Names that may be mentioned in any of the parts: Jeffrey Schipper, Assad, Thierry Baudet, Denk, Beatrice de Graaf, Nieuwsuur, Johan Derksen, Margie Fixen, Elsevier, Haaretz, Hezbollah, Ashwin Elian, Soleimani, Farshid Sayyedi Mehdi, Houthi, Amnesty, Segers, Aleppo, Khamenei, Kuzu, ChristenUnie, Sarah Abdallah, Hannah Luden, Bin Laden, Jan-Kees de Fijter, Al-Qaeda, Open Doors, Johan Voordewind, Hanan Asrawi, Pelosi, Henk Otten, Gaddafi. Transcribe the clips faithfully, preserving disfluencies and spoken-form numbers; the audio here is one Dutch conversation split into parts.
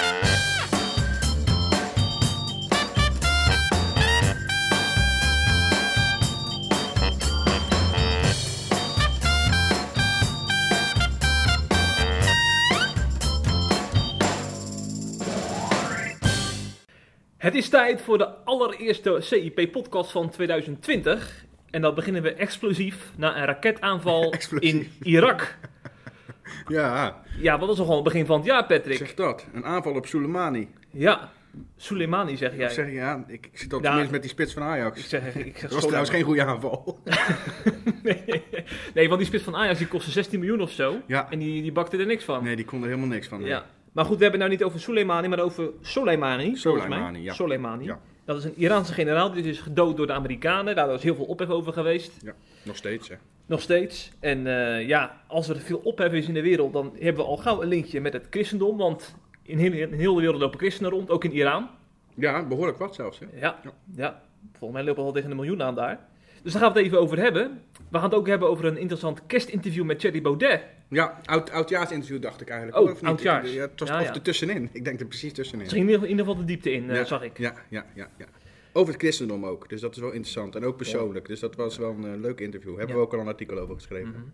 Het is tijd voor de allereerste C I P-podcast van twintig twintig. En dat beginnen we explosief na een raketaanval in Irak. Ja. Ja, wat was nogal het begin van het jaar, Patrick? Zeg dat, een aanval op Soleimani. Ja, Soleimani zeg jij. Zeg, ja, ik, ik zit al ja, tenminste met die spits van Ajax. Ik zeg, ik zeg dat was trouwens geen goede aanval. nee, nee, want die spits van Ajax die kostte zestien miljoen of zo. Ja. En die, die bakte er niks van. Nee, die kon er helemaal niks van. Nee. Ja. Maar goed, we hebben het nou niet over Soleimani, maar over Soleimani. Soleimani, ja. Soleimani. Ja. Dat is een Iraanse generaal, die is gedood door de Amerikanen. Daar is heel veel ophef over geweest. Ja, nog steeds, hè. Nog steeds. En uh, ja, als er veel ophef is in de wereld, dan hebben we al gauw een linkje met het christendom. Want in heel, in heel de wereld lopen christenen rond, ook in Iran. Ja, behoorlijk wat zelfs, hè. Ja, ja. ja. Volgens mij lopen we al tegen een miljoen aan daar. Dus daar gaan we het even over hebben. We gaan het ook hebben over een interessant kerstinterview met Thierry Baudet. Ja, oud, oudjaarsinterview dacht ik eigenlijk. Oh, oudjaars. Ja, het was ja, ja. er tussenin. Ik denk er precies tussenin. Het ging in ieder geval de diepte in, ja, uh, zag ik. Ja, ja, ja, ja. Over het christendom ook. Dus dat is wel interessant. En ook persoonlijk. Ja. Dus dat was wel een uh, leuk interview. Hebben ja. we ook al een artikel over geschreven. Mm-hmm.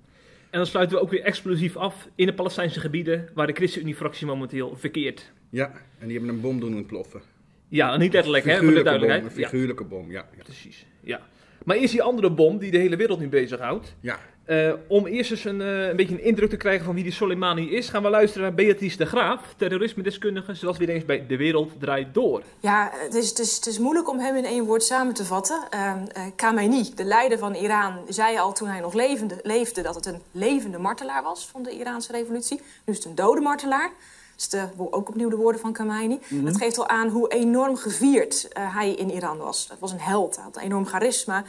En dan sluiten we ook weer explosief af in de Palestijnse gebieden, waar de ChristenUnie-fractie momenteel verkeert. Ja, en die hebben een bom doen ontploffen. Ja, niet letterlijk, hè, voor de duidelijkheid. Een figuurlijke ja. bom, ja, ja. Precies, ja. Maar eerst die andere bom die de hele wereld nu bezighoudt. Ja. Uh, om eerst eens een, uh, een beetje een indruk te krijgen van wie die Soleimani is, gaan we luisteren naar Beatrice de Graaf, terrorisme-deskundige. Ze was weer eens bij De Wereld Draait Door. Ja, het is, het is, het is moeilijk om hem in één woord samen te vatten. Uh, uh, Khamenei, de leider van Iran, zei al toen hij nog levende, leefde dat het een levende martelaar was van de Iraanse revolutie. Nu is het een dode martelaar. Dus de, ook opnieuw de woorden van Khamenei. Mm-hmm. Dat geeft al aan hoe enorm gevierd uh, hij in Iran was. Dat was een held, hij had een enorm charisma.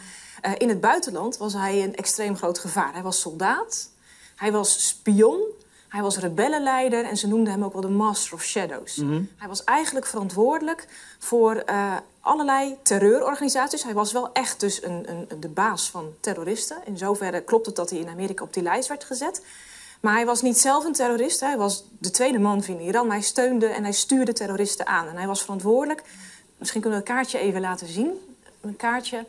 Uh, in het buitenland was hij een extreem groot gevaar. Hij was soldaat, hij was spion, hij was rebellenleider en ze noemden hem ook wel de Master of Shadows. Mm-hmm. Hij was eigenlijk verantwoordelijk voor uh, allerlei terreurorganisaties. Hij was wel echt dus een, een, de baas van terroristen. In zoverre klopt het dat hij in Amerika op die lijst werd gezet. Maar hij was niet zelf een terrorist. Hij was de tweede man van Iran. Hij steunde en hij stuurde terroristen aan. En hij was verantwoordelijk. Misschien kunnen we een kaartje even laten zien. Een kaartje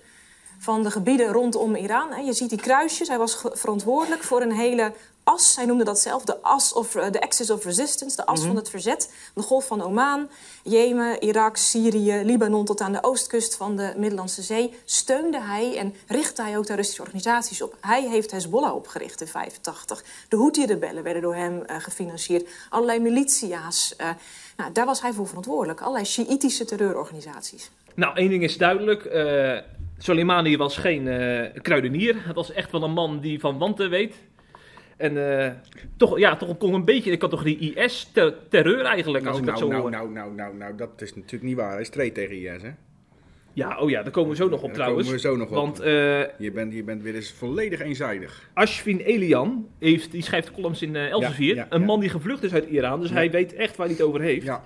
van de gebieden rondom Iran. Je ziet die kruisjes. Hij was verantwoordelijk voor een hele as. Hij noemde dat zelf de as of de axis of resistance. De as mm-hmm. van het verzet. De golf van Oman, Jemen, Irak, Syrië, Libanon tot aan de oostkust van de Middellandse Zee. Steunde hij en richtte hij ook terroristische organisaties op. Hij heeft Hezbollah opgericht in vijfentachtig. De Houthi-rebellen werden door hem uh, gefinancierd. Allerlei militia's. Uh, nou, daar was hij voor verantwoordelijk. Allerlei Sjiitische terreurorganisaties. Nou, één ding is duidelijk. Uh, Soleimani was geen uh, kruidenier. Hij was echt wel een man die van wanten weet. En uh, toch, ja, toch komt een beetje de categorie I S-terreur eigenlijk, nou, als ik nou, dat zo nou, hoor. Nou, nou, nou, nou, dat is natuurlijk niet waar. Hij streed tegen I S, hè? Ja, oh ja, daar komen we zo nog op ja, trouwens. Daar komen we zo nog Want, op. Want uh, je, bent, je bent weer eens volledig eenzijdig. Ashwin Elian, heeft, die schrijft columns in uh, Elsevier. Ja, ja, een ja. man die gevlucht is uit Iran, dus ja. hij weet echt waar hij het over heeft. Ja.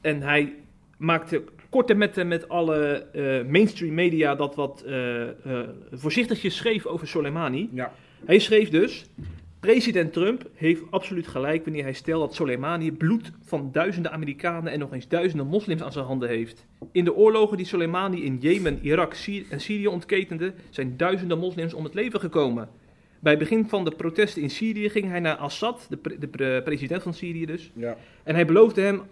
En hij maakte korte metten met alle uh, mainstream media dat wat uh, uh, voorzichtigjes schreef over Soleimani. Ja. Hij schreef dus: president Trump heeft absoluut gelijk wanneer hij stelt dat Soleimani bloed van duizenden Amerikanen en nog eens duizenden moslims aan zijn handen heeft. In de oorlogen die Soleimani in Jemen, Irak Syri- en Syrië ontketende, zijn duizenden moslims om het leven gekomen. Bij het begin van de protesten in Syrië ging hij naar Assad, de, pre- de pre- president van Syrië dus, ja. en hij beloofde hem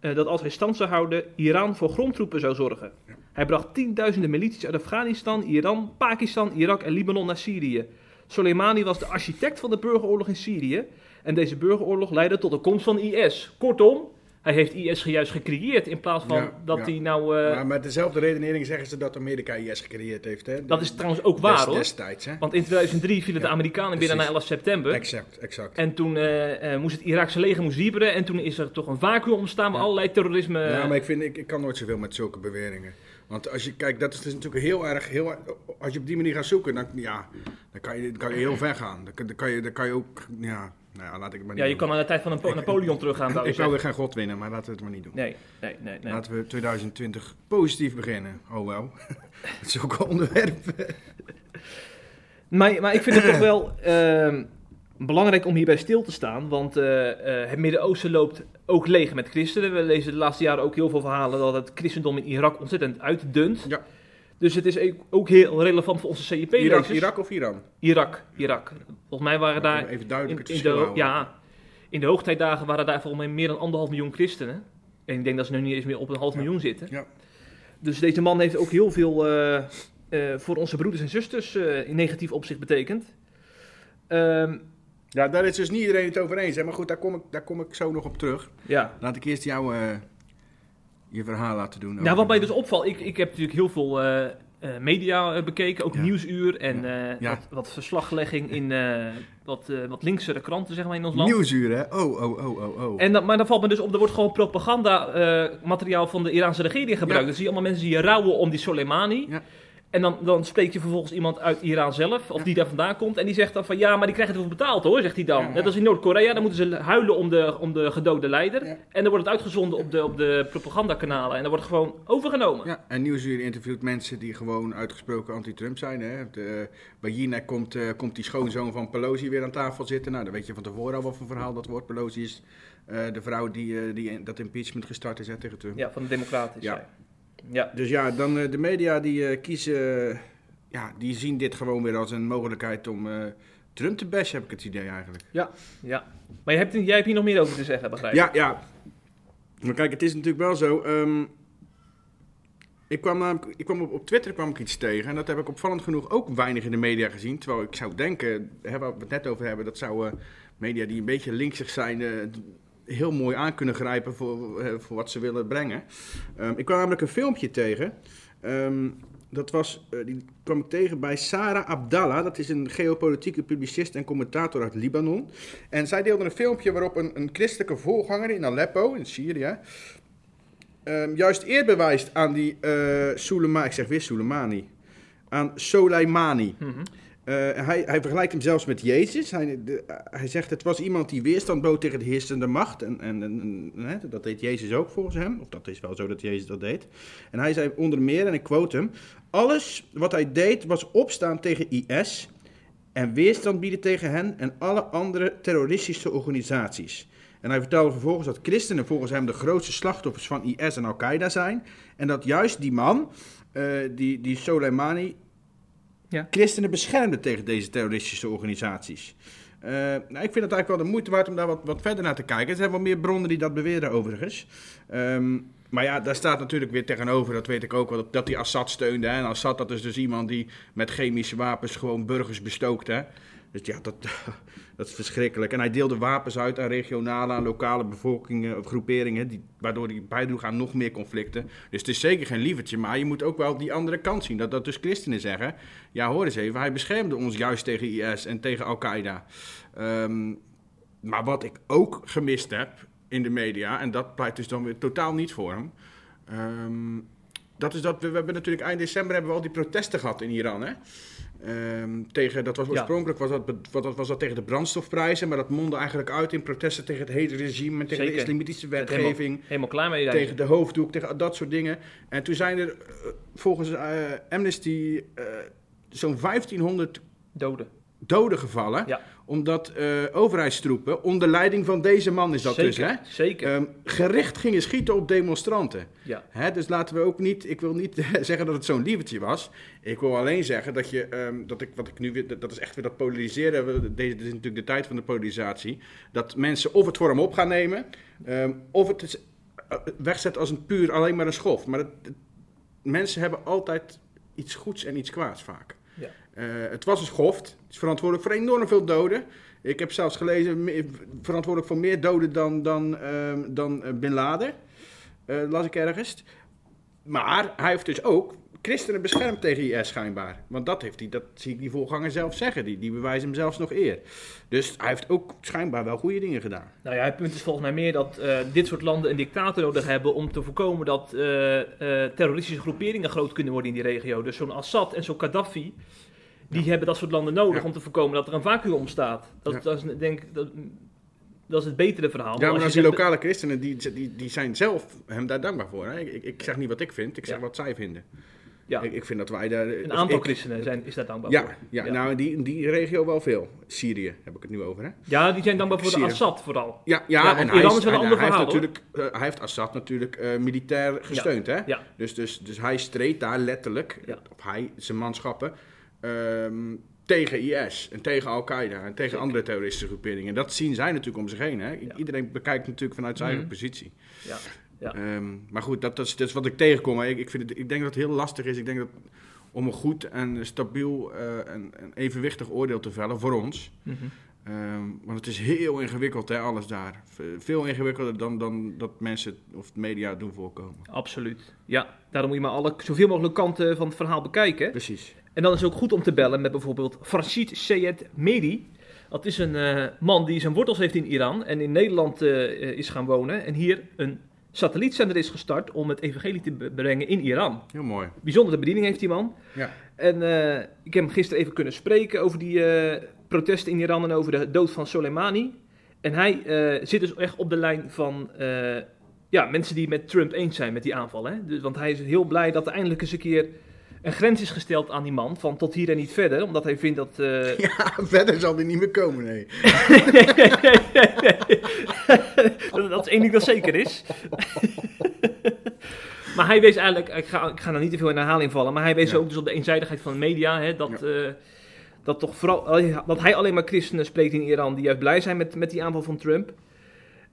uh, dat als hij stand zou houden, Iran voor grondtroepen zou zorgen. Ja. Hij bracht tienduizenden milities uit Afghanistan, Iran, Pakistan, Irak en Libanon naar Syrië. Soleimani was de architect van de burgeroorlog in Syrië en deze burgeroorlog leidde tot de komst van I S. Kortom, hij heeft I S juist gecreëerd in plaats van ja, dat ja. hij nou... Uh... Maar met dezelfde redenering zeggen ze dat Amerika I S gecreëerd heeft. Hè? Dat is trouwens ook waar Des, hoor. Destijds, hè? Want in tweeduizend drie vielen ja, de Amerikanen weer na elf september. Exact, exact. En toen uh, uh, moest het Iraakse leger moest wieberen en toen is er toch een vacuüm ontstaan met ja. allerlei terrorisme. Ja, maar ik, vind, ik, ik kan nooit zoveel met zulke beweringen. Want als je kijkt, dat is dus natuurlijk heel erg, heel erg, als je op die manier gaat zoeken, dan, ja, dan, kan, je, dan kan je heel ver gaan. Dan, dan, kan, je, dan kan je ook, ja, nou ja, laat ik het maar niet ja, doen. Ja, je kan aan de tijd van Napoleon, ik, Napoleon teruggaan. Ik, ik zou weer geen god winnen, maar laten we het maar niet doen. Nee, nee, nee. nee. Laten we twintig twintig positief beginnen. Oh wel, dat is ook een onderwerp. maar, maar ik vind het toch wel... Uh, Belangrijk om hierbij stil te staan, want uh, uh, het Midden-Oosten loopt ook leeg met christenen. We lezen de laatste jaren ook heel veel verhalen dat het christendom in Irak ontzettend uitdunt. Ja. Dus het is ook heel relevant voor onze C I P-lezers. Irak, Irak of Iran? Irak, Irak. Volgens mij waren daar... Even duidelijk in, in de, ja, in de hoogtijdagen waren daar volgens mij meer dan anderhalf miljoen christenen. En ik denk dat ze nu niet eens meer op een half ja. miljoen zitten. Ja. Dus deze man heeft ook heel veel uh, uh, voor onze broeders en zusters uh, in negatief opzicht betekend. Um, Ja, daar is dus niet iedereen het over eens. Hè? Maar goed, daar kom, ik, daar kom ik zo nog op terug. Ja. Laat ik eerst jou uh, je verhaal laten doen. Nou, wat mij dus opvalt, ik, ik heb natuurlijk heel veel uh, media bekeken. Ook ja. Nieuwsuur en ja. Uh, ja. Wat, wat verslaglegging in uh, wat, uh, wat linkse kranten zeg maar, in ons land. Nieuwsuur, hè? Oh, oh, oh, oh. oh. En dat, maar dan valt me dus op, er wordt gewoon propaganda uh, materiaal van de Iraanse regering gebruikt. Ja. Dan zie je allemaal mensen die rouwen om die Soleimani. Ja. En dan, dan spreekt je vervolgens iemand uit Iran zelf, of ja. die daar vandaan komt. En die zegt dan van, ja, maar die krijgen ervoor betaald hoor, zegt hij dan. Ja, ja. Net als in Noord-Korea, dan moeten ze huilen om de, om de gedode leider. Ja. En dan wordt het uitgezonden op de, op de propagandakanalen. En dan wordt het gewoon overgenomen. Ja, en Nieuwsuur interviewt mensen die gewoon uitgesproken anti-Trump zijn. Hè? De, bij China komt, uh, komt die schoonzoon van Pelosi weer aan tafel zitten. Nou, dan weet je van tevoren al wat voor verhaal dat wordt. Pelosi is uh, de vrouw die, uh, die dat impeachment gestart is hè, tegen Trump. Ja, van de Democraten is ja. zij. Ja. Dus ja, dan uh, de media die uh, kiezen, uh, ja, die zien dit gewoon weer als een mogelijkheid om uh, Trump te bashen, heb ik het idee eigenlijk. Ja, ja. Maar je hebt, jij hebt hier nog meer over te zeggen, begrijp ik? Ja, ja. Maar kijk, het is natuurlijk wel zo. Um, ik kwam, uh, ik kwam op, op Twitter kwam ik iets tegen en dat heb ik opvallend genoeg ook weinig in de media gezien. Terwijl ik zou denken, hè, waar we het net over hebben, dat zou uh, media die een beetje linksig zijn... Uh, heel mooi aan kunnen grijpen voor, voor wat ze willen brengen. Um, ik kwam namelijk een filmpje tegen. Um, dat was, uh, die kwam ik tegen bij Sarah Abdallah. Dat is een geopolitieke publicist en commentator uit Libanon. En zij deelde een filmpje waarop een, een christelijke voorganger in Aleppo, in Syrië... Um, juist eer bewijst aan die uh, Soleimani, ik zeg weer Soleimani, aan Soleimani... Mm-hmm. Uh, hij, hij vergelijkt hem zelfs met Jezus. Hij, de, hij zegt, het was iemand die weerstand bood tegen de heersende macht. En, en, en hè, dat deed Jezus ook volgens hem. Of dat is wel zo dat Jezus dat deed. En hij zei onder meer, en ik quote hem... Alles wat hij deed was opstaan tegen I S... en weerstand bieden tegen hen en alle andere terroristische organisaties. En hij vertelde vervolgens dat christenen volgens hem... de grootste slachtoffers van I S en Al-Qaeda zijn. En dat juist die man, uh, die, die Soleimani... Ja. Christenen beschermden tegen deze terroristische organisaties. Uh, nou, ik vind het eigenlijk wel de moeite waard om daar wat, wat verder naar te kijken. Er zijn wel meer bronnen die dat beweren overigens. Um, maar ja, daar staat natuurlijk weer tegenover, dat weet ik ook wel, dat hij Assad steunde. Hè? En Assad, dat is dus iemand die met chemische wapens gewoon burgers bestookt. Hè? Dus ja, dat, dat is verschrikkelijk. En hij deelde wapens uit aan regionale, aan lokale bevolkingen of groeperingen, die, waardoor hij bijdroeg aan nog meer conflicten. Dus het is zeker geen lievertje, maar je moet ook wel die andere kant zien. Dat, dat dus christenen zeggen, ja hoor eens even, hij beschermde ons juist tegen I S en tegen Al-Qaeda. Um, maar wat ik ook gemist heb in de media, en dat pleit dus dan weer totaal niet voor hem... Um, dat is dat we, we hebben natuurlijk eind december hebben we al die protesten gehad in Iran, hè? Um, tegen, dat was oorspronkelijk ja. was dat, was, was dat tegen de brandstofprijzen, maar dat mondde eigenlijk uit in protesten tegen het hele regime en tegen Zeker. de islamitische wetgeving. Helemaal, helemaal klaar mee. Tegen eigenlijk. de hoofddoek, tegen dat soort dingen. En toen zijn er uh, volgens uh, Amnesty uh, zo'n vijftienhonderd doden, doden gevallen. Ja. Omdat uh, overheidstroepen, onder leiding van deze man is dat zeker, dus, hè? Zeker. Um, gericht gingen schieten op demonstranten. Ja. Hè, dus laten we ook niet, ik wil niet zeggen dat het zo'n lievertje was. Ik wil alleen zeggen dat je, um, dat ik, wat ik nu weer, dat is echt weer dat polariseren. Dit is natuurlijk de tijd van de polarisatie. Dat mensen of het voor hem op gaan nemen, um, of het wegzet als een puur alleen maar een schof. Maar het, het, mensen hebben altijd iets goeds en iets kwaads vaak. Ja. Uh, het was een schoft. Het is verantwoordelijk voor enorm veel doden. Ik heb zelfs gelezen, me- verantwoordelijk voor meer doden dan, dan, uh, dan Bin Laden. Uh, las ik ergens. Maar hij heeft dus ook christenen beschermd tegen I S schijnbaar. Want dat, heeft hij, dat zie ik die voorganger zelf zeggen. Die, die bewijzen hem zelfs nog eer. Dus hij heeft ook schijnbaar wel goede dingen gedaan. Nou ja, het punt is volgens mij meer dat uh, dit soort landen een dictator nodig hebben... om te voorkomen dat uh, uh, terroristische groeperingen groot kunnen worden in die regio. Dus zo'n Assad en zo'n Gaddafi... Die ja. hebben dat soort landen nodig ja. om te voorkomen dat er een vacuüm ontstaat. Dat, ja. dat, is, denk, dat, dat is het betere verhaal. Ja, maar als die lokale christenen, die, die, die zijn zelf hem daar dankbaar voor. Hè? Ik, ik zeg niet wat ik vind, ik zeg ja. wat zij vinden. Ja. Ik, ik vind dat wij daar... Een aantal ik, christenen zijn, is daar dankbaar ja, voor. Ja, ja, nou die, die regio wel veel. Syrië heb ik het nu over, hè? Ja, die zijn dankbaar voor Syrië. De Assad vooral. Ja, ja, ja en hij, is, is hij, hij, heeft natuurlijk, uh, hij heeft Assad natuurlijk uh, militair gesteund, ja. Hè? Ja. Dus, dus, dus hij streed daar letterlijk, ja. op hij, zijn manschappen, um, tegen I S en tegen Al-Qaeda en tegen Zeker. andere terroristische groeperingen. Dat zien zij natuurlijk om zich heen, hè? Ja. Iedereen bekijkt natuurlijk vanuit zijn mm-hmm. eigen positie. Ja. Ja. Um, maar goed, dat, dat, is, dat is wat ik tegenkom. Ik, ik, vind het, ik denk dat het heel lastig is. Ik denk dat om een goed en stabiel uh, en, en evenwichtig oordeel te vellen voor ons. Mm-hmm. Um, want het is heel ingewikkeld, hè, alles daar. Veel ingewikkelder dan, dan dat mensen of de media doen voorkomen. Absoluut. Ja, daarom moet je maar alle, zoveel mogelijk kanten van het verhaal bekijken. Precies. En dan is het ook goed om te bellen met bijvoorbeeld Farshid Sayyedi Mehdi. Dat is een uh, man die zijn wortels heeft in Iran en in Nederland uh, is gaan wonen. En hier een... satellietzender is gestart om het evangelie te brengen in Iran. Heel mooi. Bijzondere bediening heeft die man. Ja. En uh, ik heb hem gisteren even kunnen spreken over die uh, protesten in Iran en over de dood van Soleimani. En hij uh, zit dus echt op de lijn van uh, ja, mensen die met Trump eens zijn met die aanval. Hè? Dus, want hij is heel blij dat er eindelijk eens een keer een grens is gesteld aan die man van tot hier en niet verder. Omdat hij vindt dat... Uh... Ja, verder zal die niet meer komen, nee. Dat is één ding dat zeker is. Maar hij wees eigenlijk... Ik ga, ik ga daar niet te veel in herhaling vallen. Maar hij wees ja. ook dus op de eenzijdigheid van de media. Hè, dat, ja. uh, dat, toch vooral, dat hij alleen maar christenen spreekt in Iran die juist blij zijn met, met die aanval van Trump.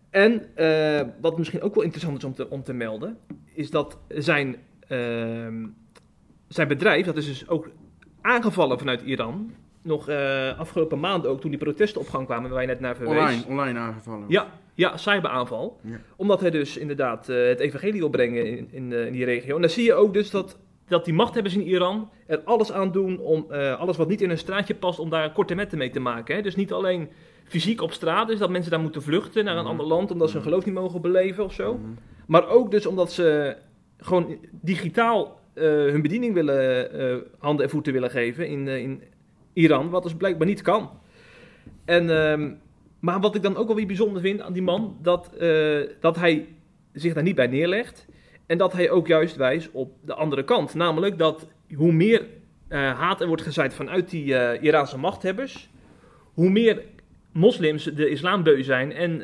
En uh, wat misschien ook wel interessant is om te, om te melden... is dat zijn... Uh, Zijn bedrijf, dat is dus ook aangevallen vanuit Iran, nog uh, afgelopen maanden ook, toen die protesten op gang kwamen, waar je net naar verwees. Online, online aangevallen. Ja, ja cyberaanval. Ja. Omdat hij dus inderdaad uh, het evangelie wil brengen in, in, uh, in die regio. En dan zie je ook dus dat, dat die machthebbers in Iran er alles aan doen om uh, alles wat niet in een straatje past, om daar korte metten mee te maken. Hè? Dus niet alleen fysiek op straat, dus dat mensen daar moeten vluchten naar een mm-hmm. ander land, omdat ze hun geloof niet mogen beleven of zo. Mm-hmm. Maar ook dus omdat ze gewoon digitaal... Uh, hun bediening willen, uh, handen en voeten willen geven in, uh, in Iran, wat dus blijkbaar niet kan. En, uh, maar wat ik dan ook wel weer bijzonder vind aan die man, dat, uh, dat hij zich daar niet bij neerlegt en dat hij ook juist wijst op de andere kant. Namelijk dat hoe meer uh, haat er wordt gezaaid vanuit die uh, Iraanse machthebbers, hoe meer moslims de islambeu zijn en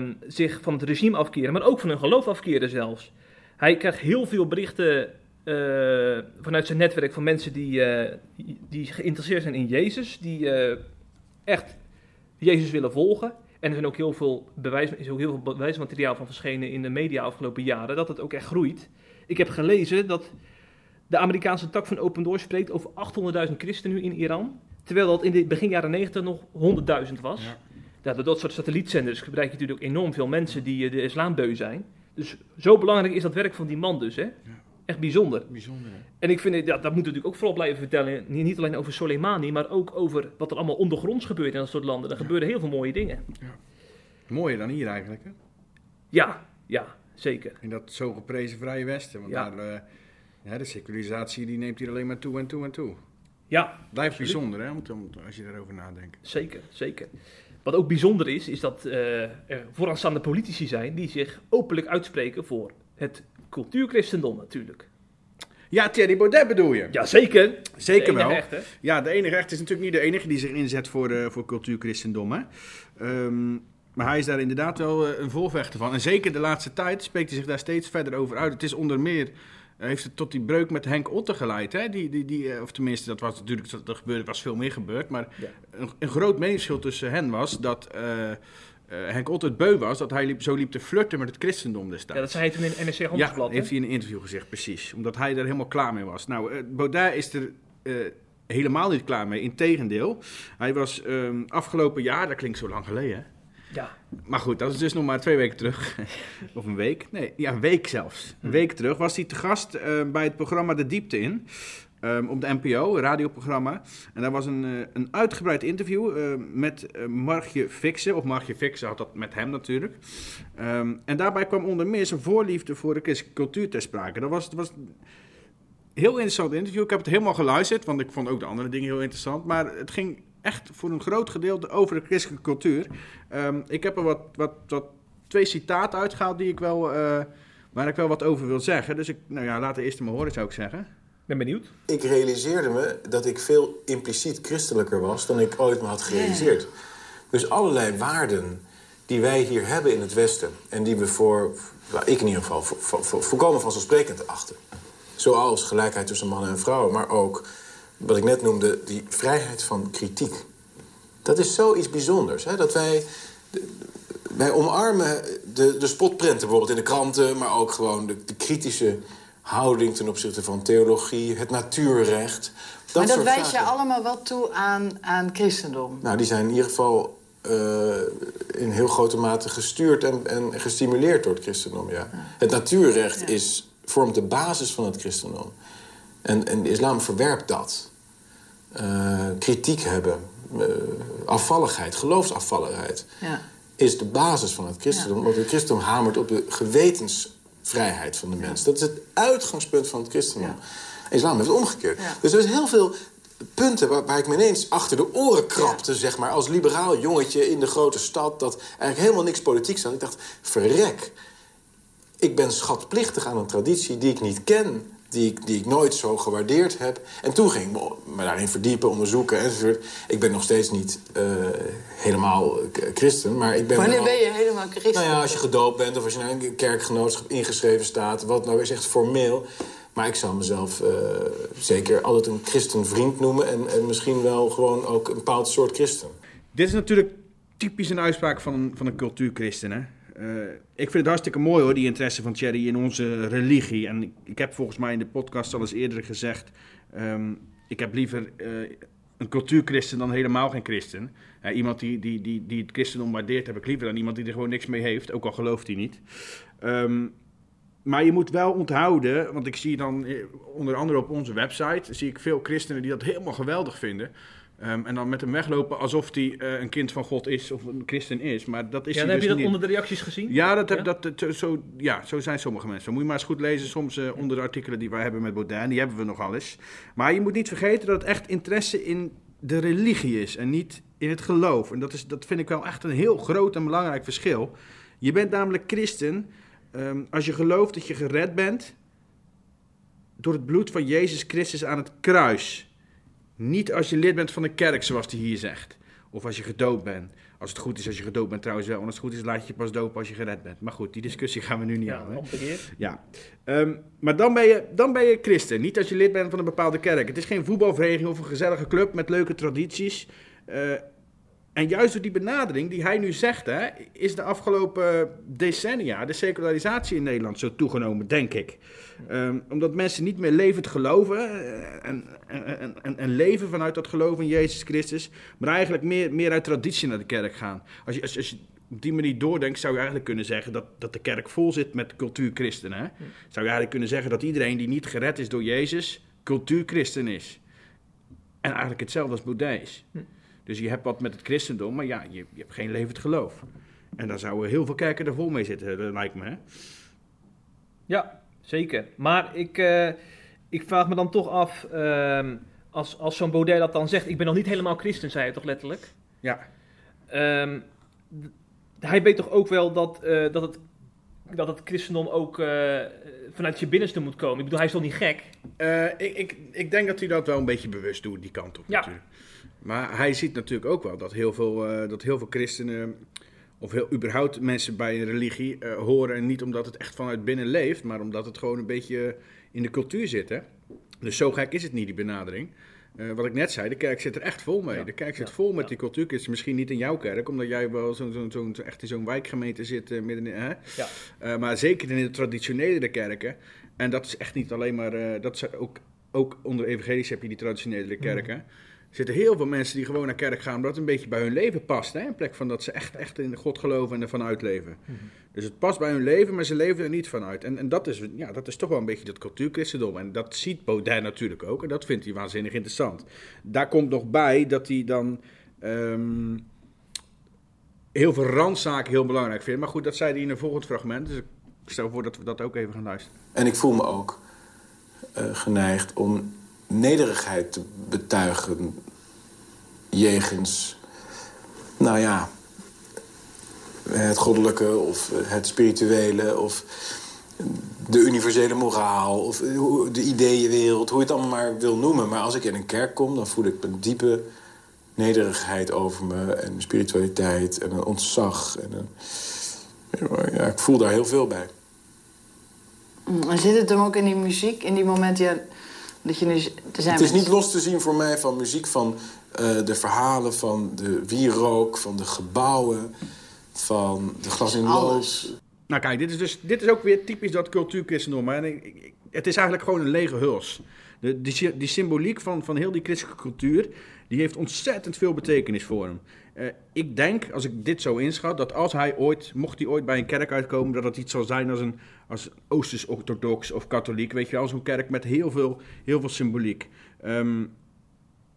uh, zich van het regime afkeren, maar ook van hun geloof afkeren zelfs. Hij krijgt heel veel berichten... Uh, vanuit zijn netwerk van mensen die, uh, die geïnteresseerd zijn in Jezus, die uh, echt Jezus willen volgen. En er zijn ook heel veel bewijs, is ook heel veel bewijsmateriaal van verschenen in de media afgelopen jaren, dat het ook echt groeit. Ik heb gelezen dat de Amerikaanse tak van Open Doors spreekt over achthonderdduizend christenen nu in Iran, terwijl dat in de begin jaren negentig nog honderdduizend was. Ja. Ja, door dat soort satellietzenders bereik je natuurlijk ook enorm veel mensen die uh, de islambeu zijn. Dus zo belangrijk is dat werk van die man dus, hè? Ja. Echt bijzonder. bijzonder en ik vind, ja, dat moet natuurlijk ook vooral blijven vertellen. Niet alleen over Soleimani, maar ook over wat er allemaal ondergronds gebeurt in dat soort landen. Er ja. gebeuren heel veel mooie dingen. Ja. Mooier dan hier eigenlijk, hè? Ja, ja, zeker. In dat zo geprezen Vrije Westen. Want ja. daar, uh, ja, de secularisatie die neemt hier alleen maar toe en toe en toe. Ja. Blijft bijzonder, hè? Om, als je daarover nadenkt. Zeker, zeker. Wat ook bijzonder is, is dat uh, er vooraanstaande politici zijn die zich openlijk uitspreken voor het... cultuurchristendom natuurlijk. Ja, Thierry Baudet bedoel je? Ja, zeker. Zeker wel. Recht, ja, de enige recht is natuurlijk niet de enige die zich inzet voor, uh, voor cultuurchristendom. Hè? Um, maar hij is daar inderdaad wel uh, een volvechter van. En zeker de laatste tijd spreekt hij zich daar steeds verder over uit. Het is onder meer, uh, heeft het tot die breuk met Henk Otten geleid. Hè? Die, die, die, uh, of tenminste, dat was natuurlijk, dat, dat gebeurde, was veel meer gebeurd. Maar ja. een, een groot meeschil tussen hen was dat... Uh, Uh, Henk Otten het beu was dat hij liep, zo liep te flirten met het christendom destijds. Ja, dat zei hij toen in het N R C Handelsblad. Ja, heeft hij in een interview gezegd, precies. Omdat hij er helemaal klaar mee was. Nou, uh, Baudet is er uh, helemaal niet klaar mee. Integendeel, hij was um, afgelopen jaar, dat klinkt zo lang geleden, hè? Ja. Maar goed, dat is dus nog maar twee weken terug. Of een week? Nee, ja, een week zelfs. Een week terug was hij te gast uh, bij het programma De Diepte in... Um, op de N P O, een radioprogramma. En daar was een, uh, een uitgebreid interview uh, met uh, Margie Fixen. Of Margie Fixen had dat met hem natuurlijk. Um, en daarbij kwam onder meer zijn voorliefde voor de christelijke cultuur ter sprake. Dat was, dat was een heel interessant interview. Ik heb het helemaal geluisterd, want ik vond ook de andere dingen heel interessant. Maar het ging echt voor een groot gedeelte over de christelijke cultuur. Um, ik heb er wat, wat, wat twee citaten uitgehaald die ik wel, uh, waar ik wel wat over wil zeggen. Dus ik, nou ja, laat het eerst maar horen, zou ik zeggen. ben benieuwd. Ik realiseerde me dat ik veel impliciet christelijker was dan ik ooit me had gerealiseerd. Ja. Dus allerlei waarden die wij hier hebben in het Westen en die we voor, waar ik in ieder geval, voor, voor, voor, voorkomen vanzelfsprekend achten. Zoals gelijkheid tussen mannen en vrouwen, maar ook, wat ik net noemde, die vrijheid van kritiek. Dat is zoiets bijzonders, hè? Dat wij, wij omarmen de, de spotprenten bijvoorbeeld in de kranten, maar ook gewoon de, de kritische houding ten opzichte van theologie, het natuurrecht. Dat maar dat soort wijs vragen. Je allemaal wel toe aan, aan christendom? Nou, die zijn in ieder geval uh, in heel grote mate gestuurd en, en gestimuleerd door het christendom, ja. ja. Het natuurrecht ja. is, vormt de basis van het christendom. En, en de islam verwerpt dat. Uh, kritiek hebben, uh, afvalligheid, geloofsafvalligheid... Ja. is de basis van het christendom. Ja. Want het christendom hamert op de gewetensvrijheid van de mens. Ja. Dat is het uitgangspunt van het christendom. Ja. Islam heeft het omgekeerd. Ja. Dus er is heel veel punten waar, waar ik me ineens achter de oren krabte... Ja. Zeg maar, als liberaal jongetje in de grote stad... dat eigenlijk helemaal niks politiek zat. Ik dacht, verrek... Ik ben schatplichtig aan een traditie die ik niet ken... Die ik, die ik nooit zo gewaardeerd heb. En toen ging ik me daarin verdiepen, onderzoeken enzovoort. Ik ben nog steeds niet uh, helemaal christen, maar ik ben... Wanneer ben je helemaal christen? Nou ja, als je gedoopt bent of als je naar een kerkgenootschap ingeschreven staat... wat nou is echt formeel. Maar ik zou mezelf uh, zeker altijd een christenvriend noemen... En, en misschien wel gewoon ook een bepaald soort christen. Dit is natuurlijk typisch een uitspraak van, van een cultuurchristen, hè? Uh, ik vind het hartstikke mooi hoor, die interesse van Thierry in onze religie. En ik, ik heb volgens mij in de podcast al eens eerder gezegd... Um, ik heb liever uh, een cultuurchristen dan helemaal geen christen. Uh, iemand die, die, die, die het christendom waardeert heb ik liever dan iemand die er gewoon niks mee heeft. Ook al gelooft hij niet. Um, maar je moet wel onthouden, want ik zie dan onder andere op onze website... zie ik veel christenen die dat helemaal geweldig vinden... Um, en dan met hem weglopen alsof hij uh, een kind van God is of een christen is. Maar dat is ja, hij dus heb je dat niet. Onder de reacties gezien? Ja, dat heb, ja? Dat, uh, zo, ja, zo zijn sommige mensen. Moet je maar eens goed lezen, soms uh, onder de artikelen die wij hebben met Baudet. Die hebben we nogal eens. Maar je moet niet vergeten dat het echt interesse in de religie is en niet in het geloof. En dat, is, dat vind ik wel echt een heel groot en belangrijk verschil. Je bent namelijk christen um, als je gelooft dat je gered bent door het bloed van Jezus Christus aan het kruis. Niet als je lid bent van een kerk, zoals hij hier zegt. Of als je gedoopt bent. Als het goed is, als je gedoopt bent trouwens wel. Want als het goed is, laat je pas dopen als je gered bent. Maar goed, die discussie gaan we nu niet ja, aan. Hè? Ja, um, maar dan ben, je, dan ben je christen. Niet als je lid bent van een bepaalde kerk. Het is geen voetbalvereniging of een gezellige club met leuke tradities. Uh, en juist door die benadering die hij nu zegt... Hè, is de afgelopen decennia de secularisatie in Nederland zo toegenomen, denk ik. Um, omdat mensen niet meer levend geloven en, en, en, en leven vanuit dat geloof in Jezus Christus, maar eigenlijk meer, meer uit traditie naar de kerk gaan. Als je, als, als je op die manier doordenkt, zou je eigenlijk kunnen zeggen dat, dat de kerk vol zit met cultuurchristenen. Hè? Ja. Zou je eigenlijk kunnen zeggen dat iedereen die niet gered is door Jezus, cultuurchristen is. En eigenlijk hetzelfde als Baudet is. Ja. Dus je hebt wat met het christendom, maar ja, je, je hebt geen levend geloof. En daar zouden heel veel kerken er vol mee zitten, lijkt me. Hè? Ja. Zeker, maar ik, uh, ik vraag me dan toch af, uh, als, als zo'n Baudet dat dan zegt... Ik ben nog niet helemaal christen, zei hij toch letterlijk? Ja. Um, d- hij weet toch ook wel dat, uh, dat, het, dat het christendom ook uh, vanuit je binnenste moet komen? Ik bedoel, hij is toch niet gek? Uh, ik, ik, ik denk dat hij dat wel een beetje bewust doet, die kant op ja. natuurlijk. Maar hij ziet natuurlijk ook wel dat heel veel, uh, dat heel veel christenen... Of heel überhaupt mensen bij een religie uh, horen... en niet omdat het echt vanuit binnen leeft... maar omdat het gewoon een beetje in de cultuur zit. Hè? Dus zo gek is het niet, die benadering. Uh, wat ik net zei, de kerk zit er echt vol mee. Ja, de kerk zit ja, vol met ja. die cultuurkisten. Misschien niet in jouw kerk, omdat jij wel zo, zo, zo, zo, echt in zo'n wijkgemeente zit. Uh, midden in, hè? Ja. Uh, maar zeker in de traditionele kerken. En dat is echt niet alleen maar... Uh, dat is ook, ook onder evangelisch heb je die traditionele kerken... Mm. Er zitten heel veel mensen die gewoon naar kerk gaan... omdat het een beetje bij hun leven past. Hè? In plek van dat ze echt, echt in God geloven en ervan uitleven. Mm-hmm. Dus het past bij hun leven, maar ze leven er niet vanuit. En, en dat, is, ja, dat is toch wel een beetje dat cultuurchristendom. En dat ziet Baudet natuurlijk ook. En dat vindt hij waanzinnig interessant. Daar komt nog bij dat hij dan... Um, heel veel randzaken heel belangrijk vindt. Maar goed, dat zei hij in een volgend fragment. Dus ik stel voor dat we dat ook even gaan luisteren. En ik voel me ook uh, geneigd om... nederigheid te betuigen jegens, nou ja, het goddelijke of het spirituele of de universele moraal of de ideeënwereld, hoe je het allemaal maar wil noemen. Maar als ik in een kerk kom, dan voel ik een diepe nederigheid over me en spiritualiteit en een ontzag. En een... Ja, ik voel daar heel veel bij. En zit het dan ook in die muziek, in die momenten... Ja, dat je nu, er zijn het is niet los te zien voor mij van muziek, van uh, de verhalen, van de wierook, van de gebouwen, van de glas in lood. Nou kijk, dit is, dus, dit is ook weer typisch dat cultuurchristendom. En ik, ik, het is eigenlijk gewoon een lege huls. De, die, die symboliek van, van heel die christelijke cultuur, die heeft ontzettend veel betekenis voor hem. Uh, ik denk, als ik dit zo inschat, dat als hij ooit, mocht hij ooit bij een kerk uitkomen, dat het iets zal zijn als een, als een Oosters-orthodox of katholiek. Weet je wel, zo'n kerk met heel veel, heel veel symboliek. Um,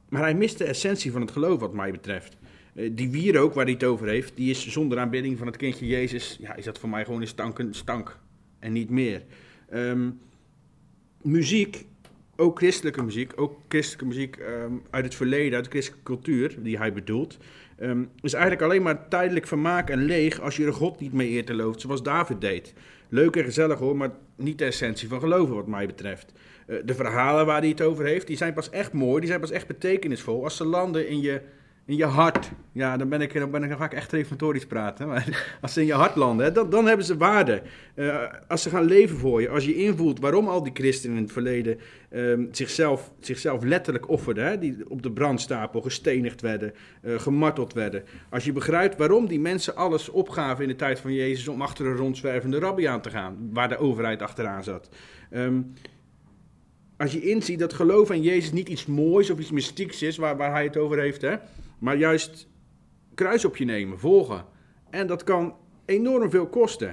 maar hij mist de essentie van het geloof wat mij betreft. Uh, die wierook waar hij het over heeft, die is zonder aanbidding van het kindje Jezus. Ja, is dat voor mij gewoon een stank, een stank en niet meer. Um, muziek. Ook christelijke muziek, ook christelijke muziek um, uit het verleden, uit de christelijke cultuur, die hij bedoelt, um, is eigenlijk alleen maar tijdelijk vermaak en leeg als je er God niet mee eert en looft, zoals David deed. Leuk en gezellig hoor, maar niet de essentie van geloven wat mij betreft. Uh, de verhalen waar hij het over heeft, die zijn pas echt mooi, die zijn pas echt betekenisvol als ze landen in je, in je hart. Ja, dan ben ik, dan ben ik, dan ga ik echt reformatorisch praten, maar als ze in je hart landen, hè, dan, dan hebben ze waarde. Uh, als ze gaan leven voor je, als je invoelt waarom al die christenen in het verleden um, zichzelf, zichzelf letterlijk offerden, hè, die op de brandstapel gestenigd werden, uh, gemarteld werden. Als je begrijpt waarom die mensen alles opgaven in de tijd van Jezus om achter een rondzwervende rabbi aan te gaan, waar de overheid achteraan zat. Um, als je inziet dat geloof aan Jezus niet iets moois of iets mystieks is, waar, waar hij het over heeft, hè. Maar juist kruis op je nemen, volgen. En dat kan enorm veel kosten.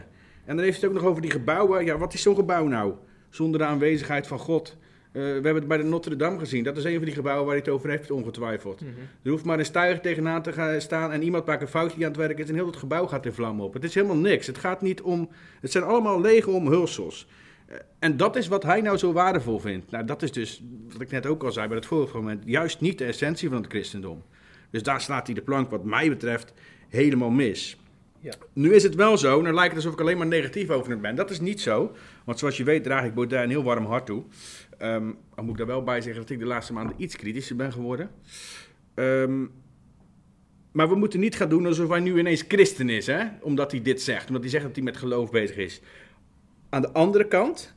En dan heeft hij het ook nog over die gebouwen. Ja, wat is zo'n gebouw nou? Zonder de aanwezigheid van God. Uh, we hebben het bij de Notre Dame gezien. Dat is een van die gebouwen waar hij het over heeft, ongetwijfeld. Mm-hmm. Er hoeft maar een stuiger tegenaan te gaan staan en iemand maakt een foutje aan het werk is en heel het gebouw gaat in vlammen op. Het is helemaal niks. Het gaat niet om... Het zijn allemaal lege omhulsels. Uh, en dat is wat hij nou zo waardevol vindt. Nou, dat is dus, wat ik net ook al zei bij het vorige moment, juist niet de essentie van het christendom. Dus daar slaat hij de plank wat mij betreft helemaal mis. Ja. Nu is het wel zo, nou lijkt het alsof ik alleen maar negatief over het ben. Dat is niet zo, want zoals je weet draag ik Baudet een heel warm hart toe. Um, dan moet ik daar wel bij zeggen dat ik de laatste maanden iets kritischer ben geworden. Um, maar we moeten niet gaan doen alsof hij nu ineens christen is, hè? Omdat hij dit zegt. Omdat hij zegt dat hij met geloof bezig is. Aan de andere kant...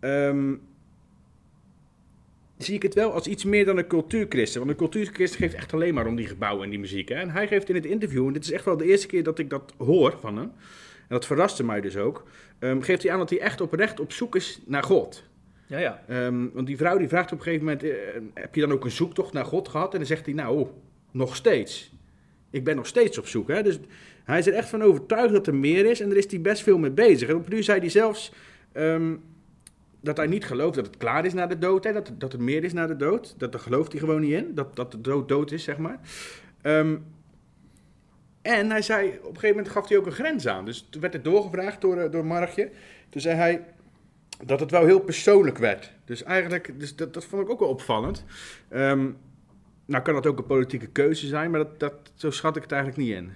Um, zie ik het wel als iets meer dan een cultuurchristen. Want een cultuurchristen geeft echt alleen maar om die gebouwen en die muziek. Hè? En hij geeft in het interview, en dit is echt wel de eerste keer dat ik dat hoor van hem... en dat verraste mij dus ook... Um, geeft hij aan dat hij echt oprecht op zoek is naar God. Ja, ja. Um, want die vrouw die vraagt op een gegeven moment... Uh, heb je dan ook een zoektocht naar God gehad? En dan zegt hij, nou, nog steeds. Ik ben nog steeds op zoek. Hè? Dus hij is er echt van overtuigd dat er meer is... en daar is hij best veel mee bezig. En op nu zei hij zelfs... Um, dat hij niet gelooft dat het klaar is na de dood, hè? Dat, dat er meer is na de dood. Dat, daar gelooft hij gewoon niet in, dat, dat de dood dood is, zeg maar. Um, en hij zei, op een gegeven moment gaf hij ook een grens aan. Dus toen werd het doorgevraagd door, door Margie. Toen zei hij dat het wel heel persoonlijk werd. Dus eigenlijk, dus dat, dat vond ik ook wel opvallend. Um, nou kan dat ook een politieke keuze zijn, maar dat, dat, zo schat ik het eigenlijk niet in.